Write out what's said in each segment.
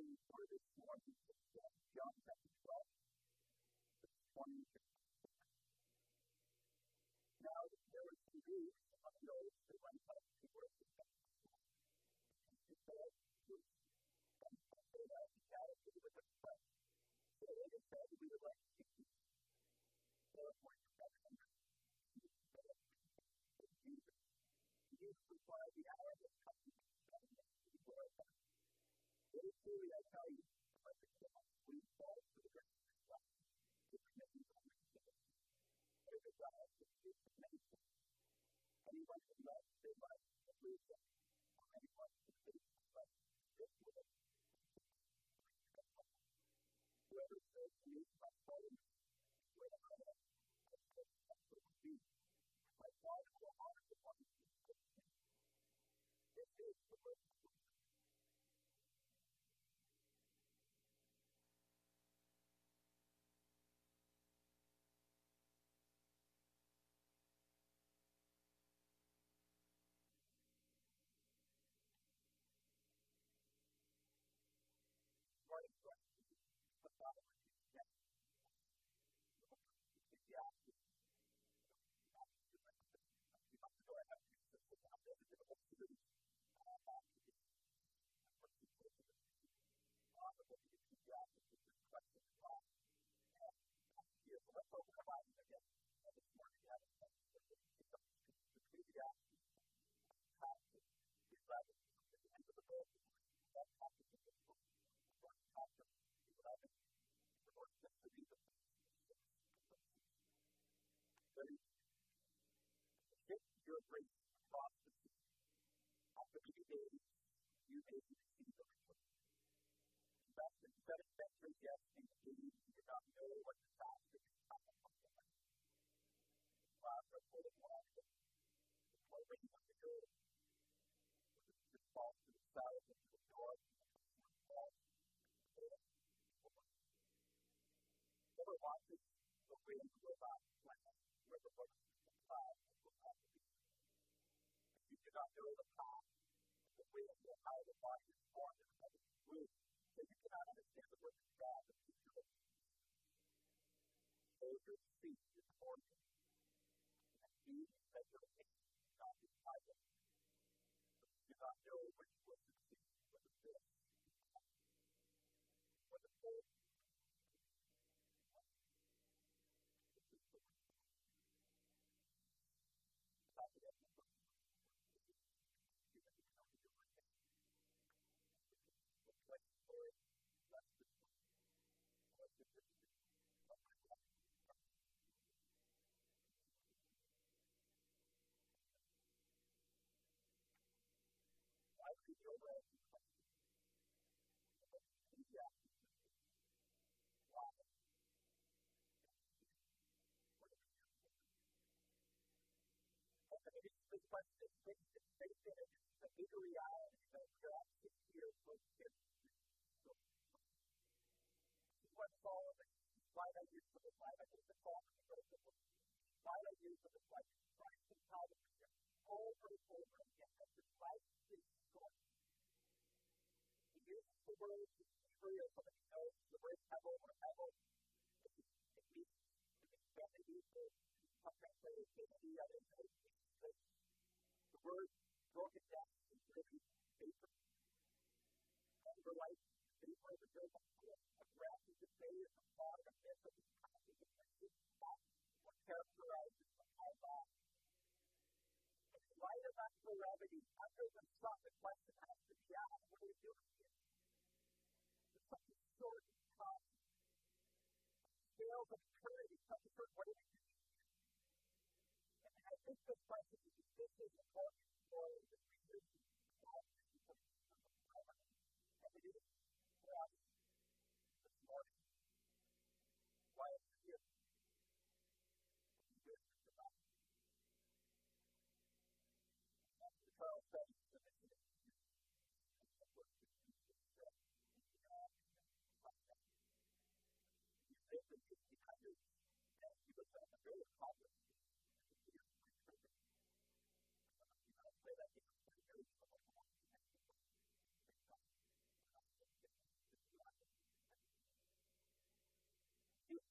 really for this morning is John chapter 12, verse 26. Now there were two groups of those who went up to worship God. The first group comes from the Galilee with the press. So they decided we would like to see. Therefore, the hour has come to be glorified. Very truly, I tell you, but the God who is called to the grace of God is the name of the Lord. There is a God who is the name of anyone who loves their life and lives it, or anyone who lives their life this world, whoever serves me by following me, wherever I am, I serve as it will be. My Father will honor the one who is with me. This is the word of God.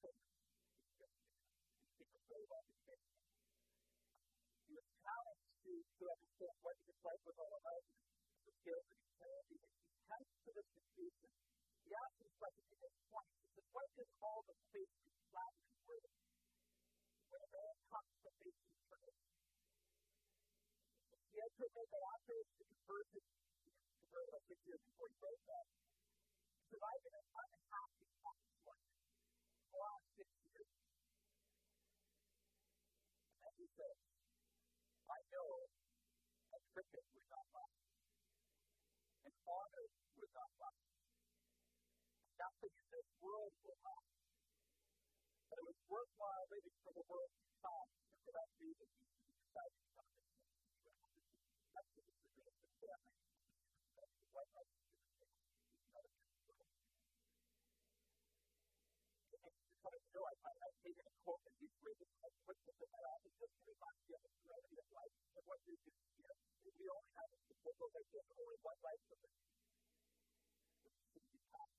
He was challenged to understand what his life was all about, the skills that he's challenging, and he comes to this conclusion. He asks this question in his 20s. He says, what does all the faith in Latin worth? When a man comes to faith in eternity. He had to admit that after the conversion, he was converted like 6 years before he wrote that. He said, I've been unhappy for the last 6 years. And he says, I know that cricket would not last, and honor would not last. Nothing in this world will last. But it was worthwhile living for the world he saw, and for that reason he decided to come to the United States. That's what it's about. It's about the White House. It's not a good world. And it's kind of, you know, I've taken a quote and these phrases, I've put this in my office just to remind you of the reality of life and what we do here. If we only have the people that give only one life to live, this is going to be tough.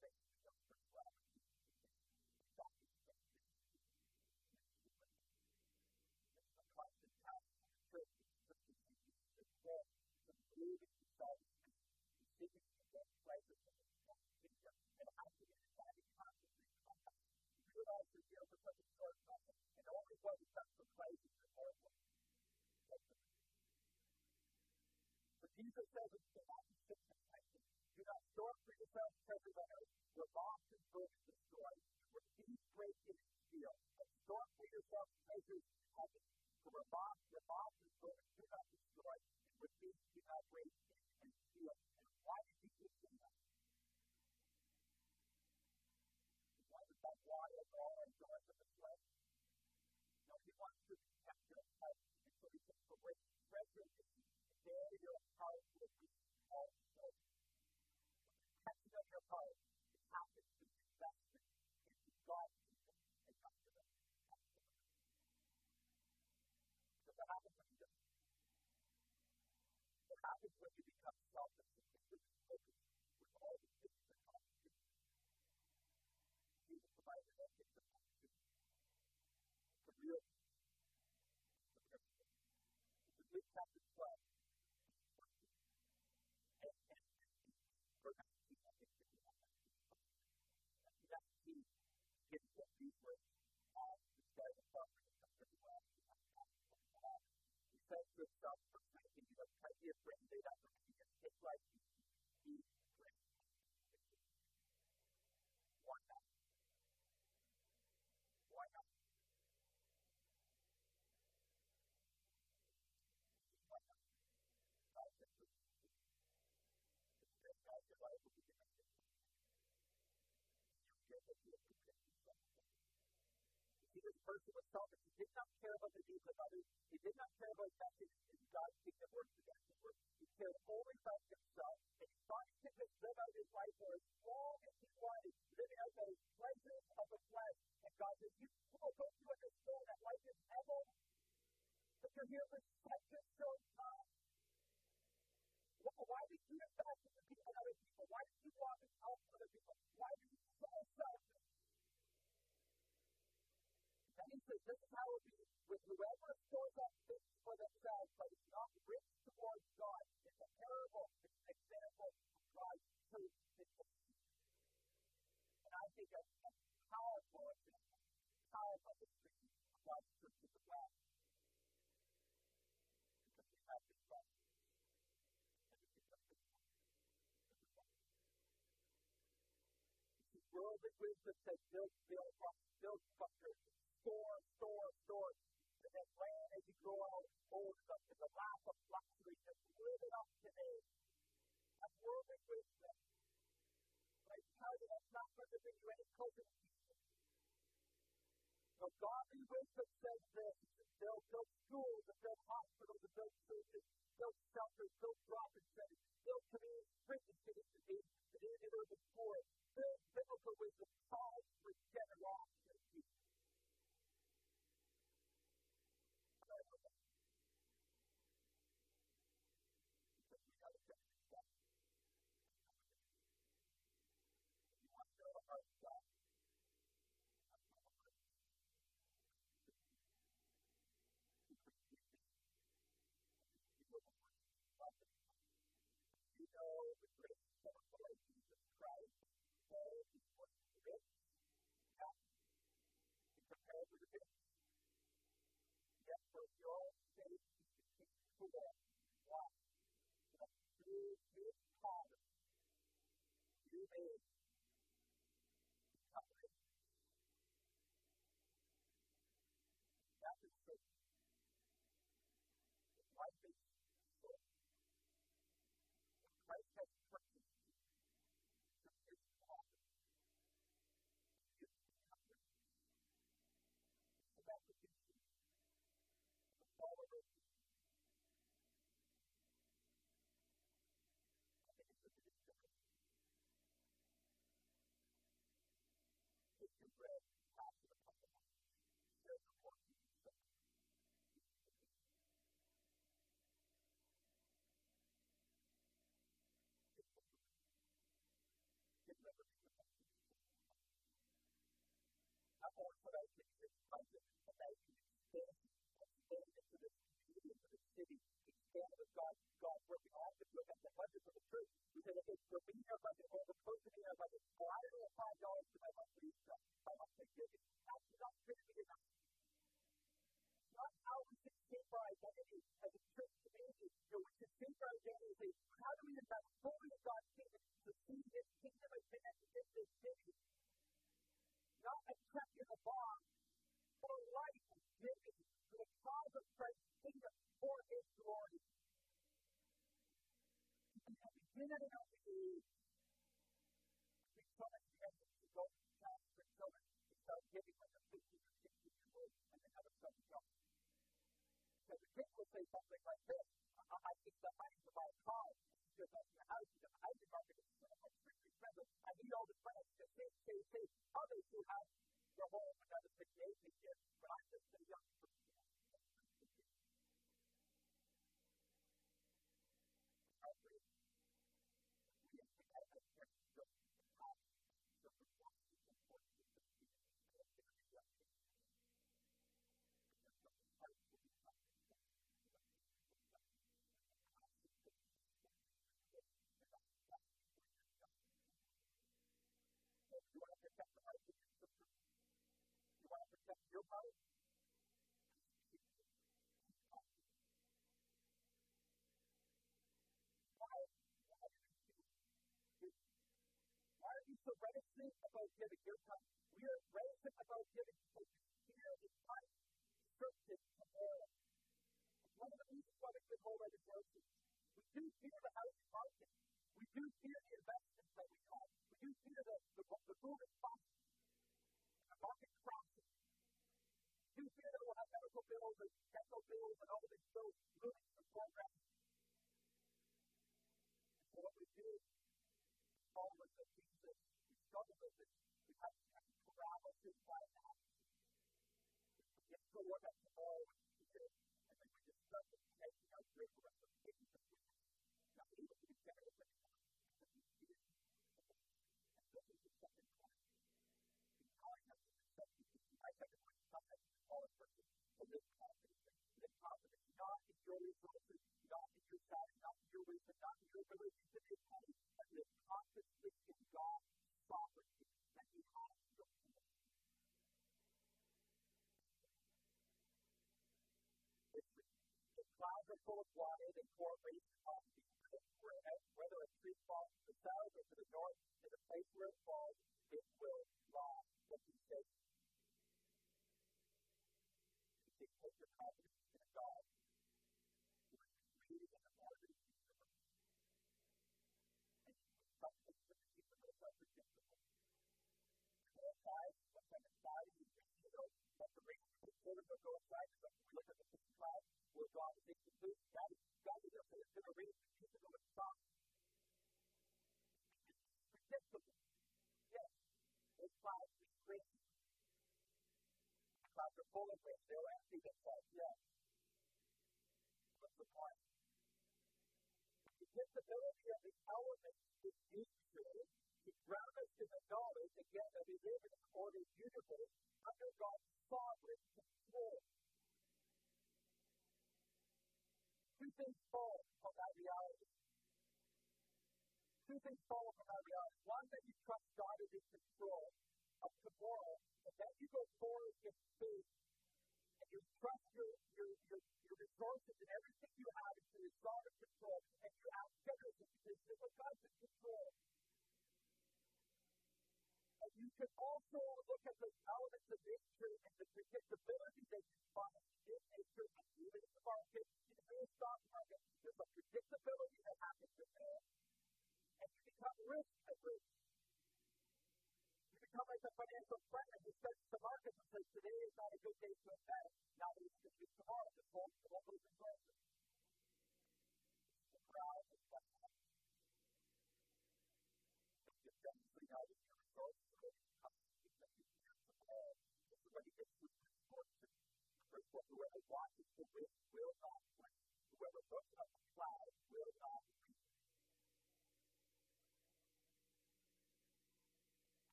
Jesus says in the Matthew 6:19, do not store up for yourselves treasure on earth, where moth and vermin destroy, where thieves break in and steal, but store up for yourselves treasures in heaven, where moth and vermin do not destroy, and where thieves do not break in and steal. And why did Jesus say that? Why does that water go on and join with the flesh? No, he wants to protect your life, and so he takes away treasure in there your heart will be also. The protection of your heart is happening to the investment into God's people and not to the investment. So what happens when you do? What happens when you become selfish and completely focused with all the things that God is doing? Jesus provided all things that God is doing. The real chapter 12. Says to himself, verse 19, he was plenty of bread laid up for me, and his life he eats bread. Why not? Why not? Why not? God says, if God your life will be given to you, you give what you have prepared yourself for. You see, this person was selfish. He did not care about the needs of others. He did not care about nothing in God's kingdom or the kingdom work. He cared only about himself, and he thought he could just live out his life for as long as he wanted, living out the pleasures of the flesh. And God says, you fool, don't you understand that life is evil? But you're here for such a short time. Why did you invest in the people of other people? Why did you want to help other people? Why did you so selfish? And he says, this is how it be with whoever stores up things for themselves, but is not rich towards God. It's a parable. It's an example of God's truth. And I think that's a powerful example, powerful history of God's truth as well. Because we have this one. And we have this one. The worldly wisdom says, build structures. Store. And then land as you grow out holds up to the lack of luxury. Just live it up today. That's worldly wisdom. But I tell you, that's not going to bring you any coping. So godly wisdom says this. They'll build schools, and build hospitals, and build churches, build shelters, build drop-in centers, build community prison cities to be the neighborhood of the poor. Build biblical wisdom, solve with generosity.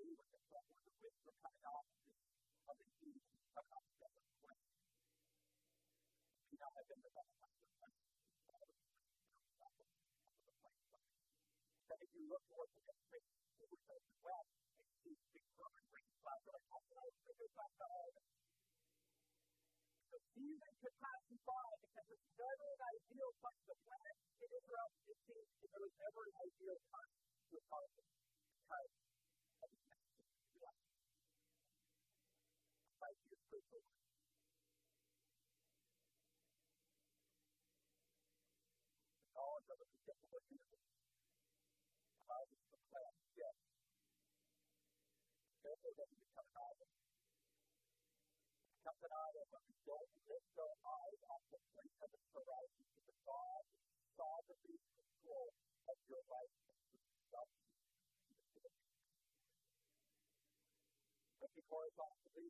Music could pass you by because it's never an ideal place to plant in Israel. It seems it was never an ideal time to start it because of the next year. Like you're so cool. The knowledge of it is difficult to do. How does the plant get? Therefore, it doesn't become an idol. It becomes an idol, but we don't lift our eyes off the place of its horizon to the God sovereignly control of your life and to the substance of the church. Looking horizontally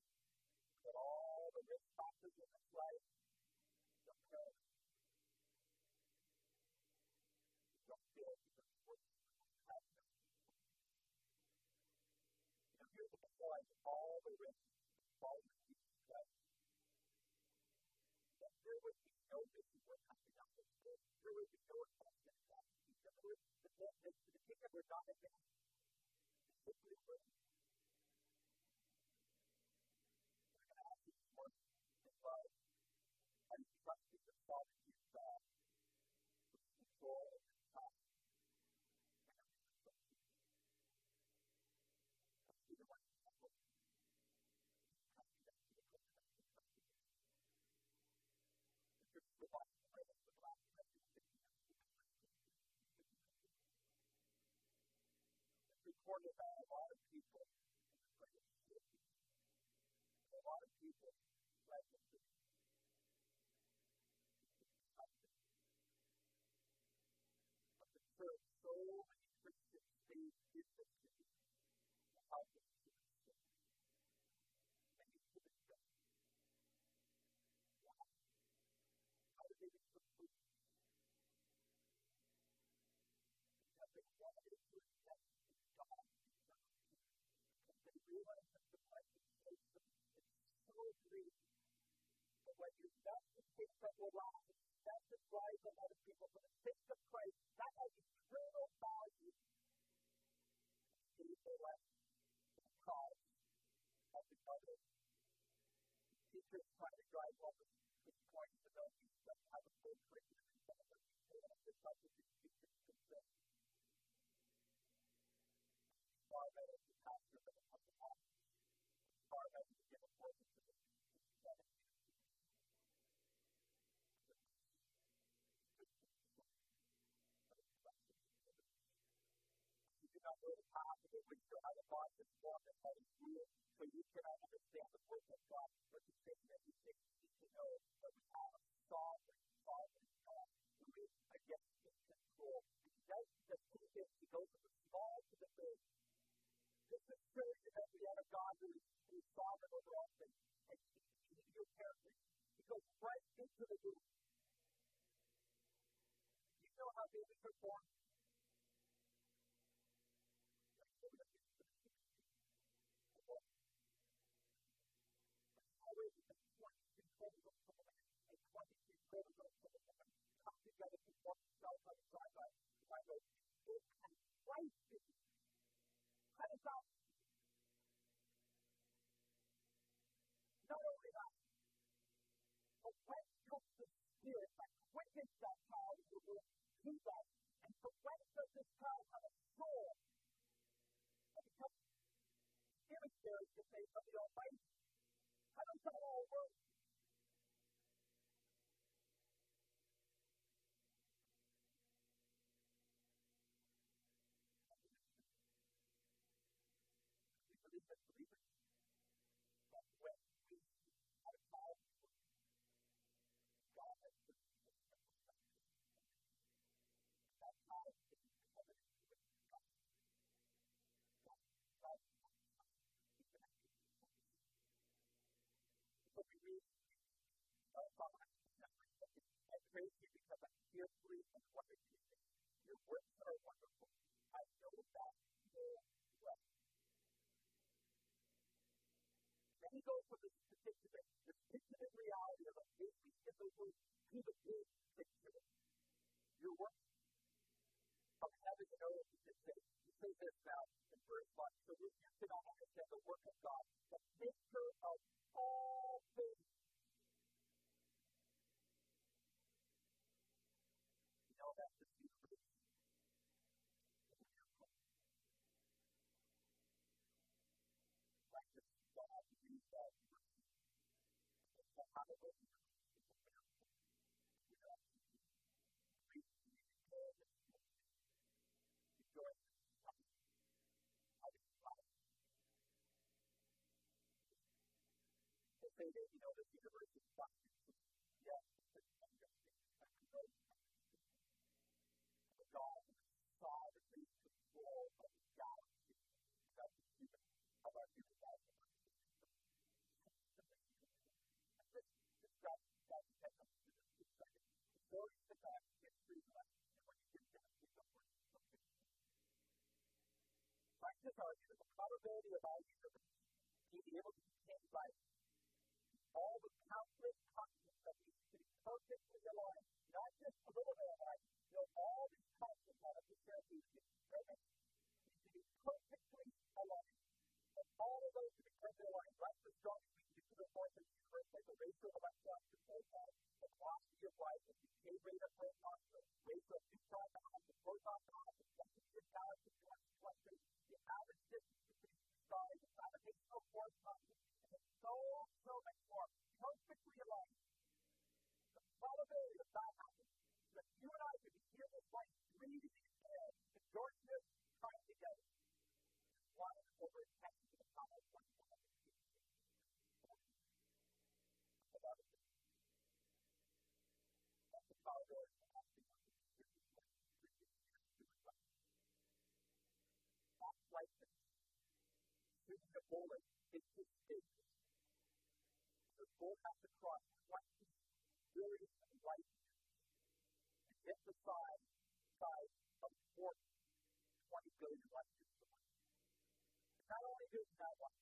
at all the risk factors in this life, the parents, you don't feel it because of what you have to do. You know, here's the point, all the risks, all the there would be no business worth coming out of this. There would be no investment in that. The business to the kingdom would not have been. It's simply good. We're going to ask you this morning to love and trust in the Father you saw with control of the time. Recorded by a lot of people in the greatest city. A lot of people like the city. But the church, so many Christians stay in the city to help them to the city. And you put it down. Why? How do they become Christians? Because they wanted to do it. When you invest in things that will last, invest in lives of other people for the sake of Christ, that has eternal value. It is the less because of the other. Teachers trying to drive all the points to those who don't have a full curriculum in front of them. They don't have the substitute teachers to them. It's far better to pastor than to come to God. It's far better to give a portion to them. Know the path of it when your other God is born and that is real, so you cannot understand the voice of God, but the thing that you think you need to know that we have a sovereign God who is against his control. He does the two things, he goes from the small to the big. This is true that we have a God who is sovereign over all things, and he is your character. He goes right into the loop. You know how David performed? Not only that, but when does the Spirit, like when does that child do that? And so when does this child have a soul that becomes immaterial to say from the Almighty? How does that all work? Your words are wonderful. I know that so well. Then he goes with the specific reality of a big piece of those words to the big picture. Your work of heaven and earth is the same. He says this now in verse 5. So if you cannot understand the work of God, the picture of all things. You know that's the secret. They say that, you know, this universe is not true. Yes, it's not true. But God is sovereignly in control of the galaxy. That's the human, of our human galaxy. Righteous argument, the probability of our universe being able to change life, all the countless concepts that need to be perfectly aligned, not just a little bit of life, but all these concepts that are necessary to be perfect, need to be perfectly aligned. And all of those to be perfectly aligned, righteous argument, to the point of the universe, like the ratio of electrons to protons, the velocity of light, the decay rate of protons, the ratio of neutron to ions, the proton to ions, the density of galaxies to electrons, the average distance between the stars, the gravitational force constant, and so much more, perfectly aligned. The probability of that happening, that you and I could be here this life, breathing in air, enjoying this, trying to get it. It's one over a second to the power of 1.5. The bullet is his statement. The bullet has to cross 20 billion light years and hit the size of 40 20 billion light years. Not only does that one,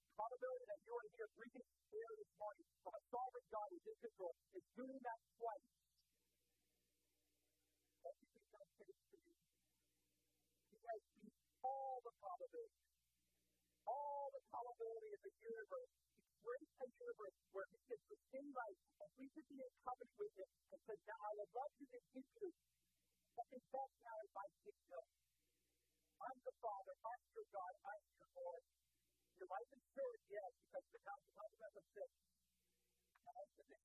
the probability that you are here breathing air this morning from a sovereign God who's in control is doing that twice. Everything that takes to you. He has beat all the probabilities. All the probability of the universe, embrace a universe where it is the same life, and we could be in covenant with it, and said, now I would love you to keep you, but in fact now if I take you, I'm the Father, I'm your God, I'm your Lord. Your life is short, yes, because the consequences of sin. And I said, this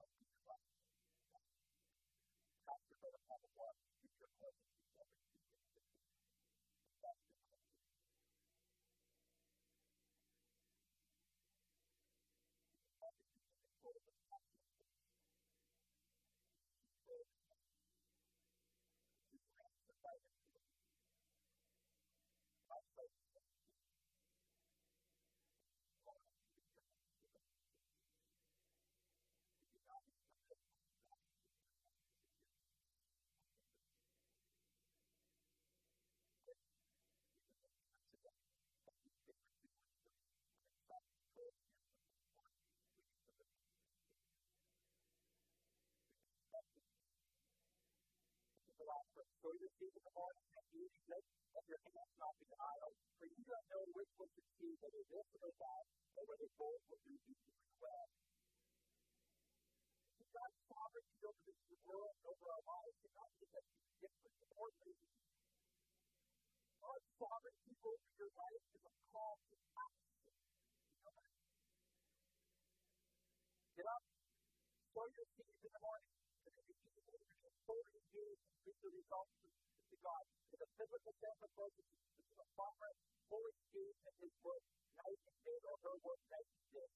must be your life. Pastor, brother, Father, God, keep your clothes, keep your clothes, keep your clothes. So you see the morning and eating this, and your hands not be idle, for you don't know which will succeed, whether this or that, or whether both will do equally well. God's sovereignty over this world and over our lives is not because it's different or lazy. God's sovereignty over your life is a call to action. You know that? Get up, sow your seeds in the morning, and then you eat the morning. Totally engaged and reach the results to God. It's a biblical sense of focus. This is a farmer, fully engaged in his work. Now he can do or her work that he did.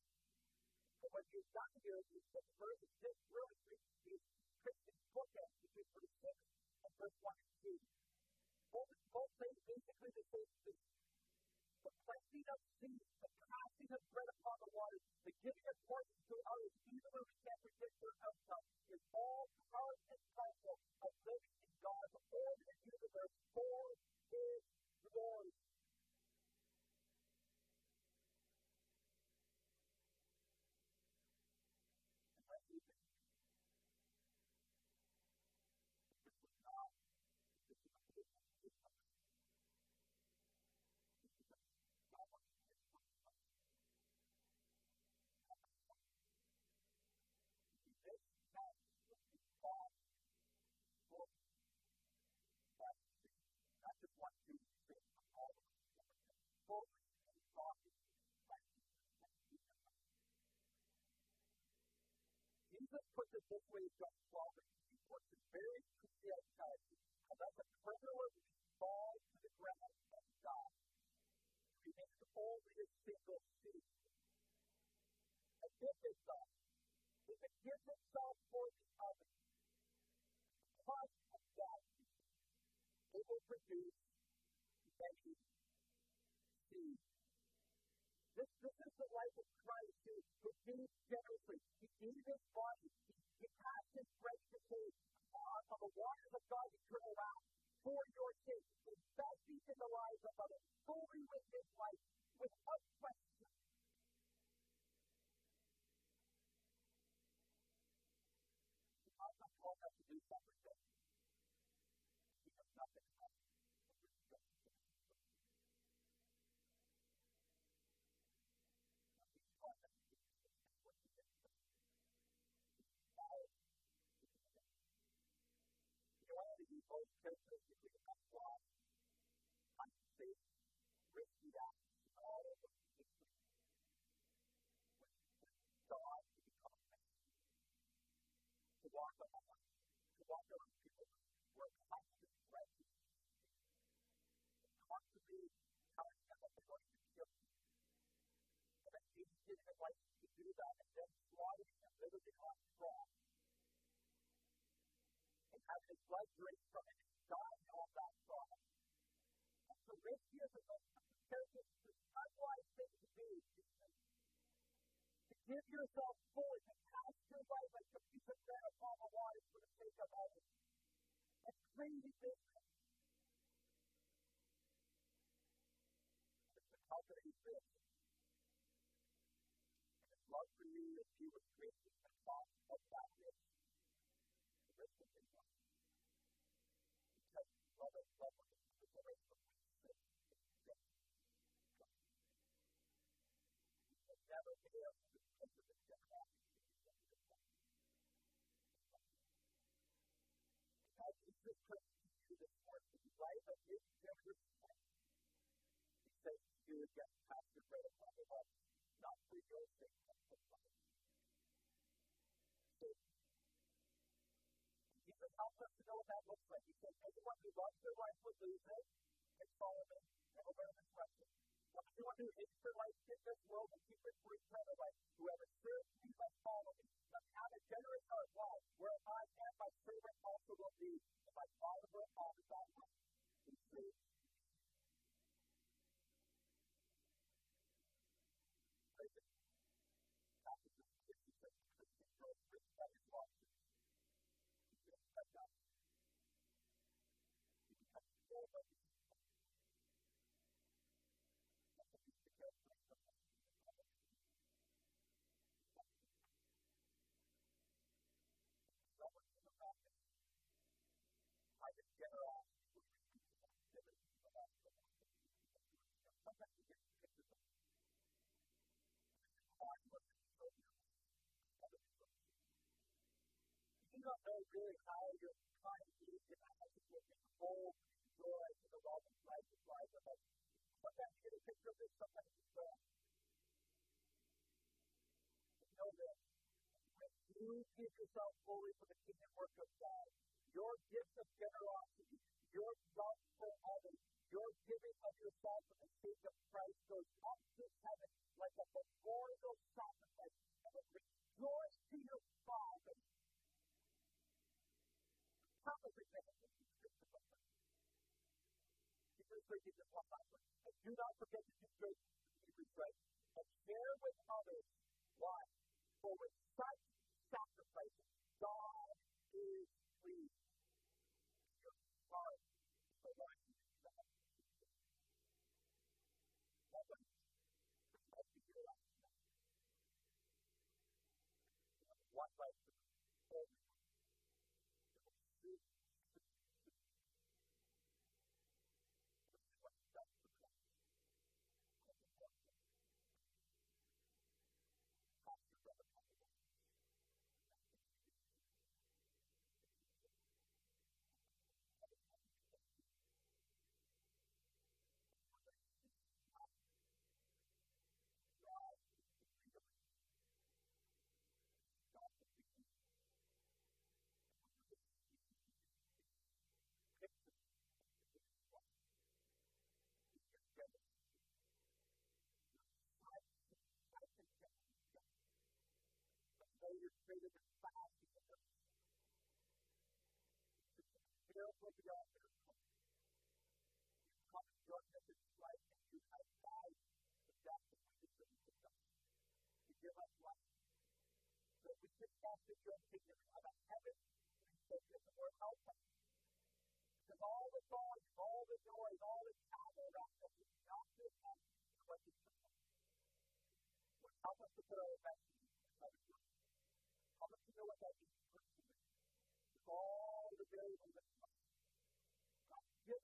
And what you've done here is that the verse of this really reaches these Christian bookends between verse 6 and verse 1 and 2. Both things basically the same thing. The planting of seeds, the casting of bread upon the waters, the giving of portions to others, even when we can't predict their outcome, is all part and parcel of living in God's order and universe for His glory. Jesus put it this way in John 12, and he puts it very clearly outside, and that's a privilege to fall to the ground and die. He makes only a single seed. And this is that. If it gives itself for the other, the cost of death, it will produce many seeds. This is the life of Christ, who gives generously. He gave his body. He cast his bread to save on the waters of God eternal wrath for your sake. He invested in the lives of others, fully with his life, without question. He does not call us to do something different. He does nothing else. Most characteristically unwise, unsafe, risky acts, all of those things which God to become to walk among people who are constantly threatening, constantly telling them that they're going to be guilty, and that Jesus didn't like to do that, and then slaughtering and living on the cross. As his blood drinks from it, and dying on that cross. That's the riskiest and most unwise thing to do, Jesus. To give yourself fully, to cast your life like a piece of bread upon the water for the sake of others. That's crazy business. It's the company's business. And it's love for you that you would drink in the cost of that risk. The risk of the cost. Helps us to know what that looks like. He says, anyone who loves their life would lose it, and follow me, and aware of his question. But anyone who hates their life in this world and keeps it for eternal life, whoever serves me must follow me. Must have a generous heart, why? Where I am, my servant also will be, and my Father will always offer. He says, you don't know really how your mind is, and how much it will be bold and joy to the love of life and life of us. Sometimes you get a picture of this, sometimes you don't. But know this, when you give yourself fully for the kingdom work of God, your gifts of generosity, your love for others, your giving of yourself for the sake of Christ goes up to heaven like a memorial sacrifice, and it restores to your Father. And do not forget to do good and share with others. Why? For with such sacrifice, God is pleased. Your heart is the one who is God. That one must be your last. One Give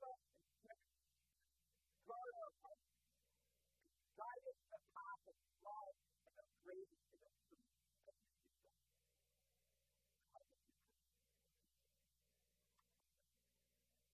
us